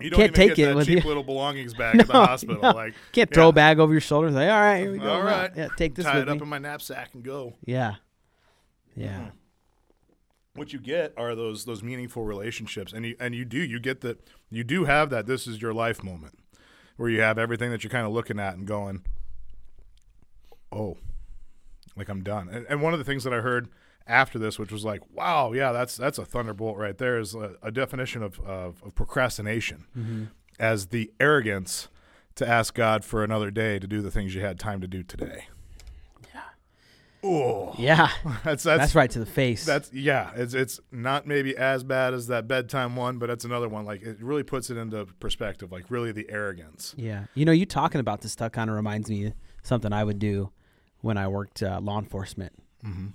don't can't even take get it with cheap you. Little belongings back at the hospital. No. Like can't throw a bag over your shoulder. Like, all right, here we go. All right, yeah, take this. Tie with it up me. In my knapsack and go. Yeah. Yeah. Mm-hmm. What you get are those meaningful relationships, and you do have that this is your life moment, where you have everything that you're kind of looking at and going, oh, like I'm done. And one of the things that I heard after this, which was like, wow, yeah, that's a thunderbolt right there, is a definition of procrastination as the arrogance to ask God for another day to do the things you had time to do today. Oh yeah, that's right to the face. That's it's not maybe as bad as that bedtime one, but that's another one. Like it really puts it into perspective. Like really the arrogance. Yeah, you know, you talking about this stuff kind of reminds me of something I would do when I worked law enforcement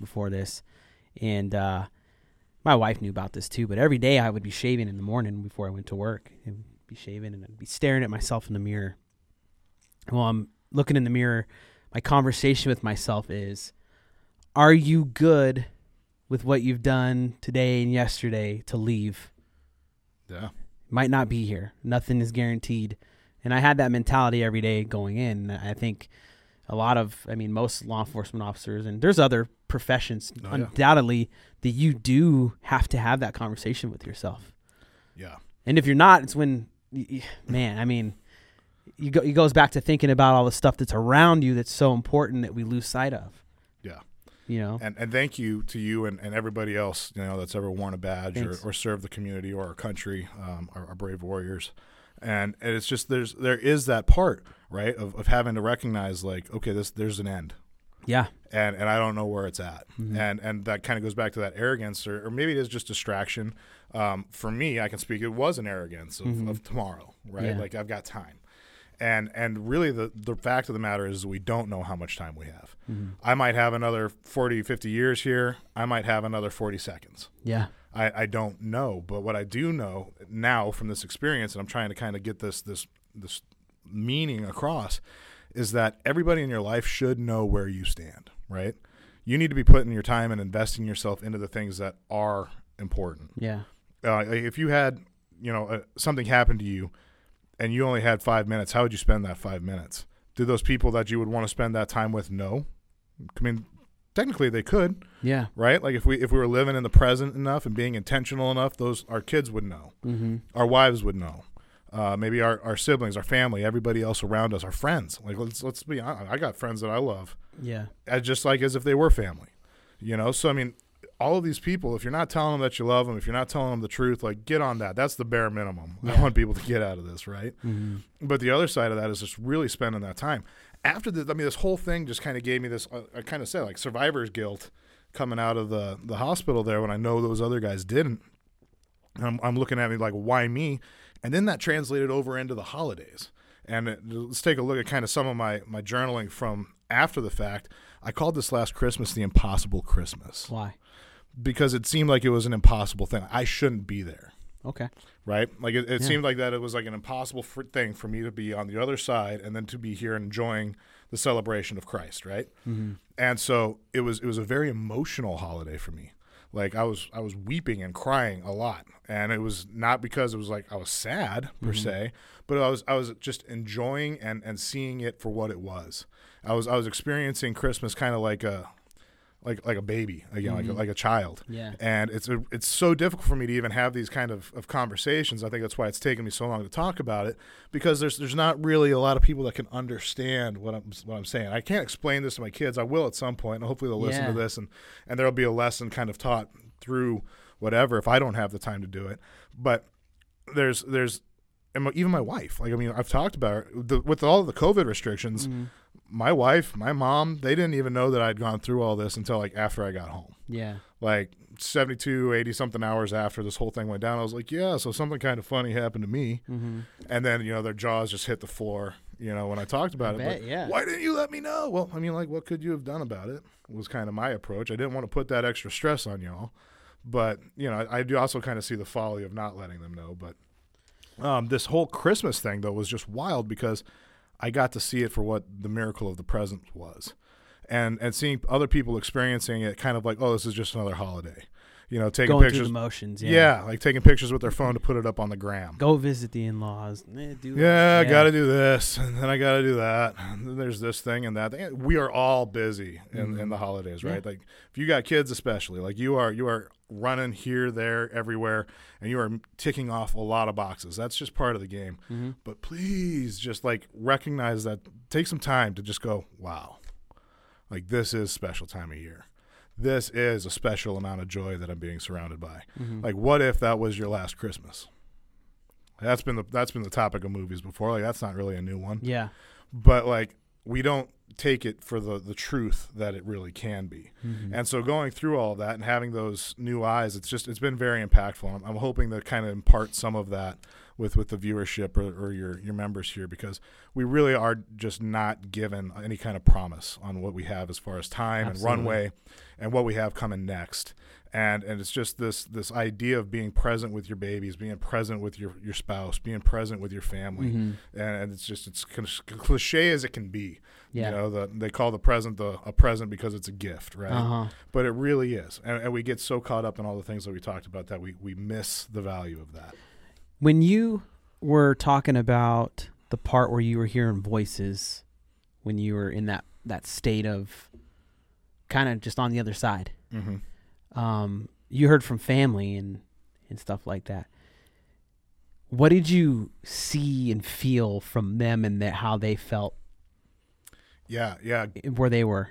before this, and my wife knew about this too. But every day I would be shaving in the morning before I went to work, and be shaving, and I'd be staring at myself in the mirror. While I'm looking in the mirror, my conversation with myself is, are you good with what you've done today and yesterday to leave? Yeah. Might not be here. Nothing is guaranteed. And I had that mentality every day going in. I think most law enforcement officers, and there's other professions undoubtedly that you do have to have that conversation with yourself. Yeah. And if you're not, it's when, it goes back to thinking about all the stuff that's around you that's so important that we lose sight of. Yeah. You know? And thank you to you and everybody else, you know, that's ever worn a badge or served the community or our country, our brave warriors. And it's just there is that part, right, of having to recognize, like, okay, there's an end. Yeah. And I don't know where it's at. Mm-hmm. And that kind of goes back to that arrogance, or maybe it is just distraction. For me, I can speak, it was an arrogance of tomorrow, right? Yeah. Like I've got time. And really the fact of the matter is we don't know how much time we have. Mm-hmm. I might have another 40, 50 years here. I might have another 40 seconds. Yeah. I don't know. But what I do know now from this experience, and I'm trying to kind of get this meaning across, is that everybody in your life should know where you stand, right? You need to be putting your time and investing yourself into the things that are important. Yeah. If you had, something happened to you and you only had 5 minutes, how would you spend that 5 minutes? Do those people that you would want to spend that time with know? I mean, technically they could. Yeah. Right? Like if we were living in the present enough and being intentional enough, our kids would know. Mm-hmm. Our wives would know. Maybe our siblings, our family, everybody else around us, our friends. Like let's be honest. I got friends that I love. Yeah. Just like as if they were family. So I mean, all of these people, if you're not telling them that you love them, if you're not telling them the truth, like get on that. That's the bare minimum. Yeah. I want people to get out of this, right? Mm-hmm. But the other side of that is just really spending that time. After this, I mean, this whole thing just kind of gave me this, I kind of said like survivor's guilt coming out of the hospital there when I know those other guys didn't. I'm looking at me like, why me? And then that translated over into the holidays. And let's take a look at kind of some of my journaling from after the fact. I called this last Christmas the impossible Christmas. Why? Because it seemed like it was an impossible thing. I shouldn't be there. Okay. Right? Like it seemed like that it was like an impossible thing for me to be on the other side and then to be here enjoying the celebration of Christ, right? Mm-hmm. And so it was a very emotional holiday for me. Like I was weeping and crying a lot, and it was not because it was like I was sad per se, but I was just enjoying and seeing it for what it was. I was experiencing Christmas kind of like a baby again, like a child. Yeah. And it's so difficult for me to even have these kind of conversations. I think that's why it's taken me so long to talk about it, because there's not really a lot of people that can understand what I'm saying. I can't explain this to my kids. I will at some point, and hopefully they'll listen to this and there'll be a lesson kind of taught through whatever if I don't have the time to do it. But there's and even my wife, like, I mean, I've talked about her with all of the COVID restrictions. Mm-hmm. My wife, my mom, they didn't even know that I'd gone through all this until like after I got home. Yeah. Like 72, 80 something hours after this whole thing went down, I was like, yeah, so something kind of funny happened to me. Mm-hmm. And then, their jaws just hit the floor, when I talked about it. Bet, like, yeah. Why didn't you let me know? Well, I mean, like, what could you have done about it was kind of my approach. I didn't want to put that extra stress on y'all. But, I do also kind of see the folly of not letting them know. But this whole Christmas thing, though, was just wild because I got to see it for what the miracle of the present was, and seeing other people experiencing it, kind of like, oh, this is just another holiday, taking going pictures, through the motions, yeah, like taking pictures with their phone to put it up on the gram. Go visit the in-laws. I got to do this, and then I got to do that. And then there's this thing and that thing. We are all busy in the holidays, right? Yeah. Like if you got kids, especially, like you are running here, there, everywhere, and you are ticking off a lot of boxes. That's just part of the game. Mm-hmm. But please just like recognize that. Take some time to just go, wow, like this is special time of year. This is a special amount of joy that I'm being surrounded by. Mm-hmm. Like what if that was your last Christmas? That's been the topic of movies before. Like that's not really a new one. Yeah. But like we don't take it for the truth that it really can be. Mm-hmm. And so going through all of that and having those new eyes, it's been very impactful. I'm hoping to kind of impart some of that with the viewership or your members here, because we really are just not given any kind of promise on what we have as far as time and runway and what we have coming next. And it's just this idea of being present with your babies, being present with your spouse, being present with your family. Mm-hmm. And it's just, it's cliche as it can be. Yeah. They call the present a present because it's a gift, right? Uh-huh. But it really is. And we get so caught up in all the things that we talked about that we miss the value of that. When you were talking about the part where you were hearing voices, when you were in that state of kind of just on the other side, mm-hmm. You heard from family and stuff like that. What did you see and feel from them and how they felt? Yeah. Where they were.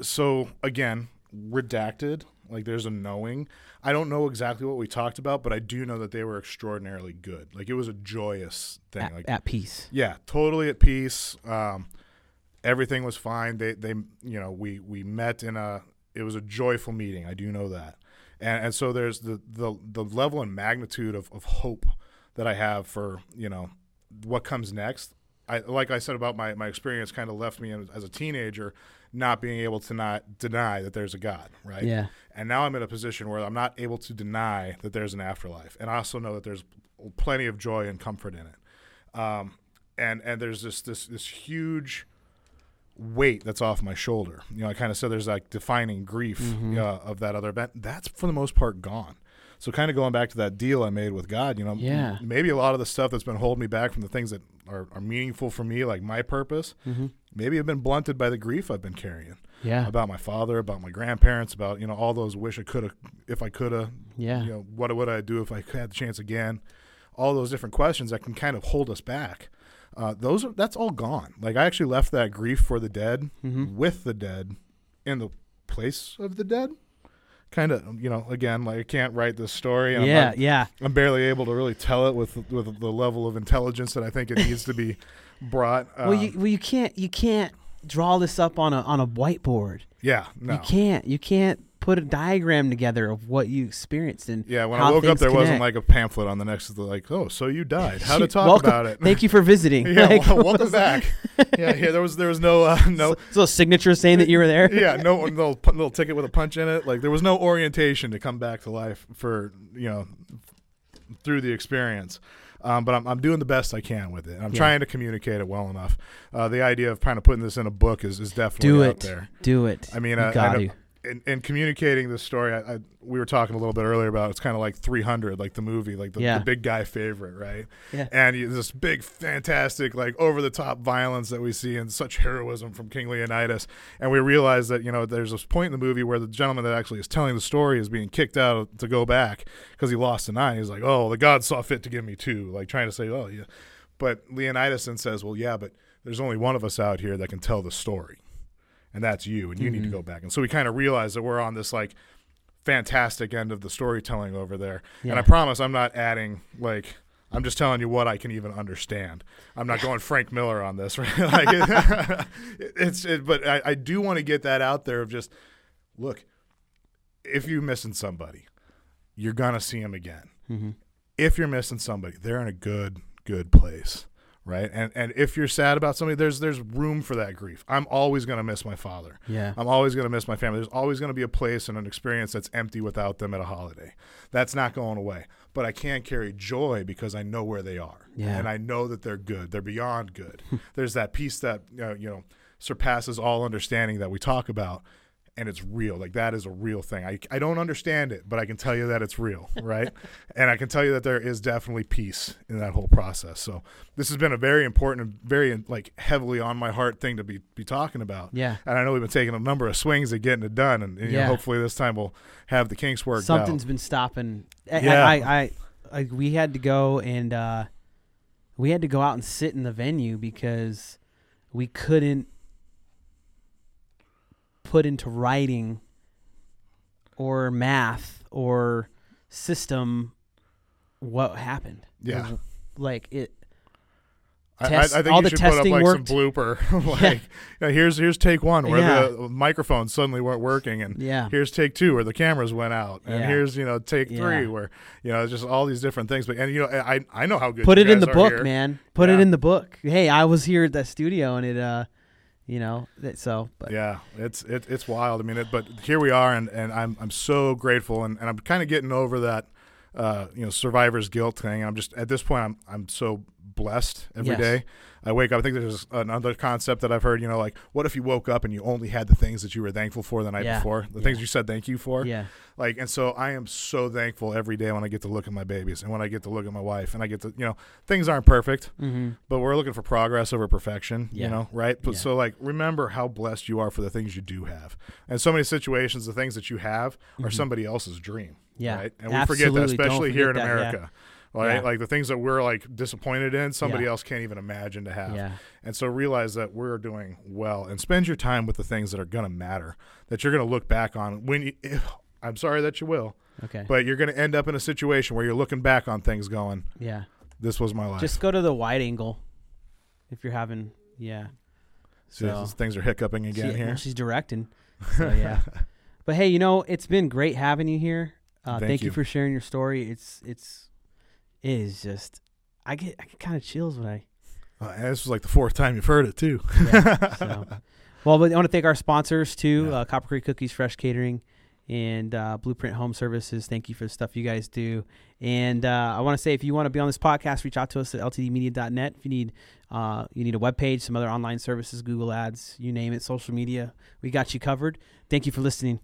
So again, redacted, like there's a knowing. I don't know exactly what we talked about, but I do know that they were extraordinarily good. Like it was a joyous thing. At peace. Yeah, totally at peace. Everything was fine. They we met in it was a joyful meeting. I do know that. And so there's the level and magnitude of hope that I have for, what comes next. Like I said about my experience kind of left me as a teenager not being able to not deny that there's a God, right? Yeah. And now I'm in a position where I'm not able to deny that there's an afterlife. And I also know that there's plenty of joy and comfort in it. and there's this huge weight that's off my shoulder. You know, I kind of said there's like defining grief of that other event. That's for the most part gone. So kind of going back to that deal I made with God, you know, maybe a lot of the stuff that's been holding me back from the things that are meaningful for me, like my purpose, maybe I've been blunted by the grief I've been carrying about my father, about my grandparents, about, you know, all those wish I could have, if I could have, you know, what would I do if I had the chance again? All those different questions that can kind of hold us back. That's all gone. Like I actually left that grief for the dead with the dead in the place of the dead. Kind of, you know, again, like I can't write this story. And I'm barely able to really tell it with the level of intelligence that I think it needs to be brought. Well, you can't draw this up on a whiteboard. Yeah, no, you can't put a diagram together of what you experienced and when I woke up, there wasn't like a pamphlet on the next to the, like, oh, so you died. How to talk about it. Thank you for visiting. Welcome back. There was no. So a signature saying that you were there. No little ticket with a punch in it. Like there was no orientation to come back to life for, you know, through the experience. But I'm doing the best I can with it. I'm trying to communicate it well enough. The idea of kind of putting this in a book is definitely out there. Do it. I mean, in communicating this story, we were talking a little bit earlier about it's kind of like 300, like the movie, like the big guy favorite, right? Yeah. And this big, fantastic, like over-the-top violence that we see and such heroism from King Leonidas. And we realize that, you know, there's this point in the movie where the gentleman that actually is telling the story is being kicked out to go back because he lost an eye. He's like, oh, the gods saw fit to give me two, like trying to say, oh, yeah. But Leonidas then says, well, yeah, but there's only one of us out here that can tell the story. And that's you, and you need to go back. And so we kind of realize that we're on this, like, fantastic end of the storytelling over there. Yeah. And I promise I'm not adding, like, I'm just telling you what I can even understand. I'm not going Frank Miller on this, right? Like, but I do want to get that out there of just, look, if you're missing somebody, you're going to see them again. Mm-hmm. If you're missing somebody, they're in a good, good place. Right. And if you're sad about somebody, there's room for that grief. I'm always going to miss my father. Yeah. I'm always going to miss my family. There's always going to be a place and an experience that's empty without them at a holiday. That's not going away. But I can carry joy because I know where they are. Yeah. And I know that they're good. They're beyond good. There's that peace that, you know, surpasses all understanding that we talk about. And it's real. Like that is a real thing. I don't understand it, but I can tell you that it's real, right? And I can tell you that there is definitely peace in that whole process. So this has been a very important and very, like, heavily on my heart thing to be talking about. Yeah. And I know we've been taking a number of swings at getting it done, and you know, hopefully this time we'll have the kinks worked out. Something's been stopping. We had to go and out and sit in the venue because we couldn't put into writing or math or system what happened. Yeah. Like it. I think all you should put up like worked. Some blooper. Like, yeah. You know, here's take one where the microphones suddenly weren't working, and here's take two where the cameras went out, and here's, you know, take three where, you know, just all these different things. But and, you know, I know how good. Put it in the book, here. Man. Put it in the book. Hey, I was here at that studio, and it. You know, but yeah, it's wild. I mean, but here we are, and I'm so grateful, and I'm kind of getting over that, you know, survivor's guilt thing. I'm just at this point, I'm so blessed every day. I wake up. I think there's another concept that I've heard. You know, like, what if you woke up and you only had the things that you were thankful for the night before, the things you said thank you for. Yeah. Like, and so I am so thankful every day when I get to look at my babies and when I get to look at my wife and I get to, you know, things aren't perfect, but we're looking for progress over perfection. You know, right? But so, like, remember how blessed you are for the things you do have. And so many situations, the things that you have are somebody else's dream. Yeah. Right? And absolutely. We forget that, especially here in America. Yeah. Right? Like the things that we're, like, disappointed in, somebody else can't even imagine to have. Yeah. And so realize that we're doing well and spend your time with the things that are going to matter, that you're going to look back on when I'm sorry that you will. Okay. But you're going to end up in a situation where you're looking back on things going, yeah, this was my life. Just go to the wide angle if you're having, so things are hiccuping again here. She's directing. So, yeah. But, hey, you know, it's been great having you here. Thank you for sharing your story. It is just, I get kind of chills when I. And this was like the fourth time you've heard it too. Well, but I want to thank our sponsors too, Copper Creek Cookies, Fresh Catering, and Blueprint Home Services. Thank you for the stuff you guys do. And I want to say, if you want to be on this podcast, reach out to us at ltdmedia.net. If you need you need a webpage, some other online services, Google Ads, you name it, social media, we got you covered. Thank you for listening.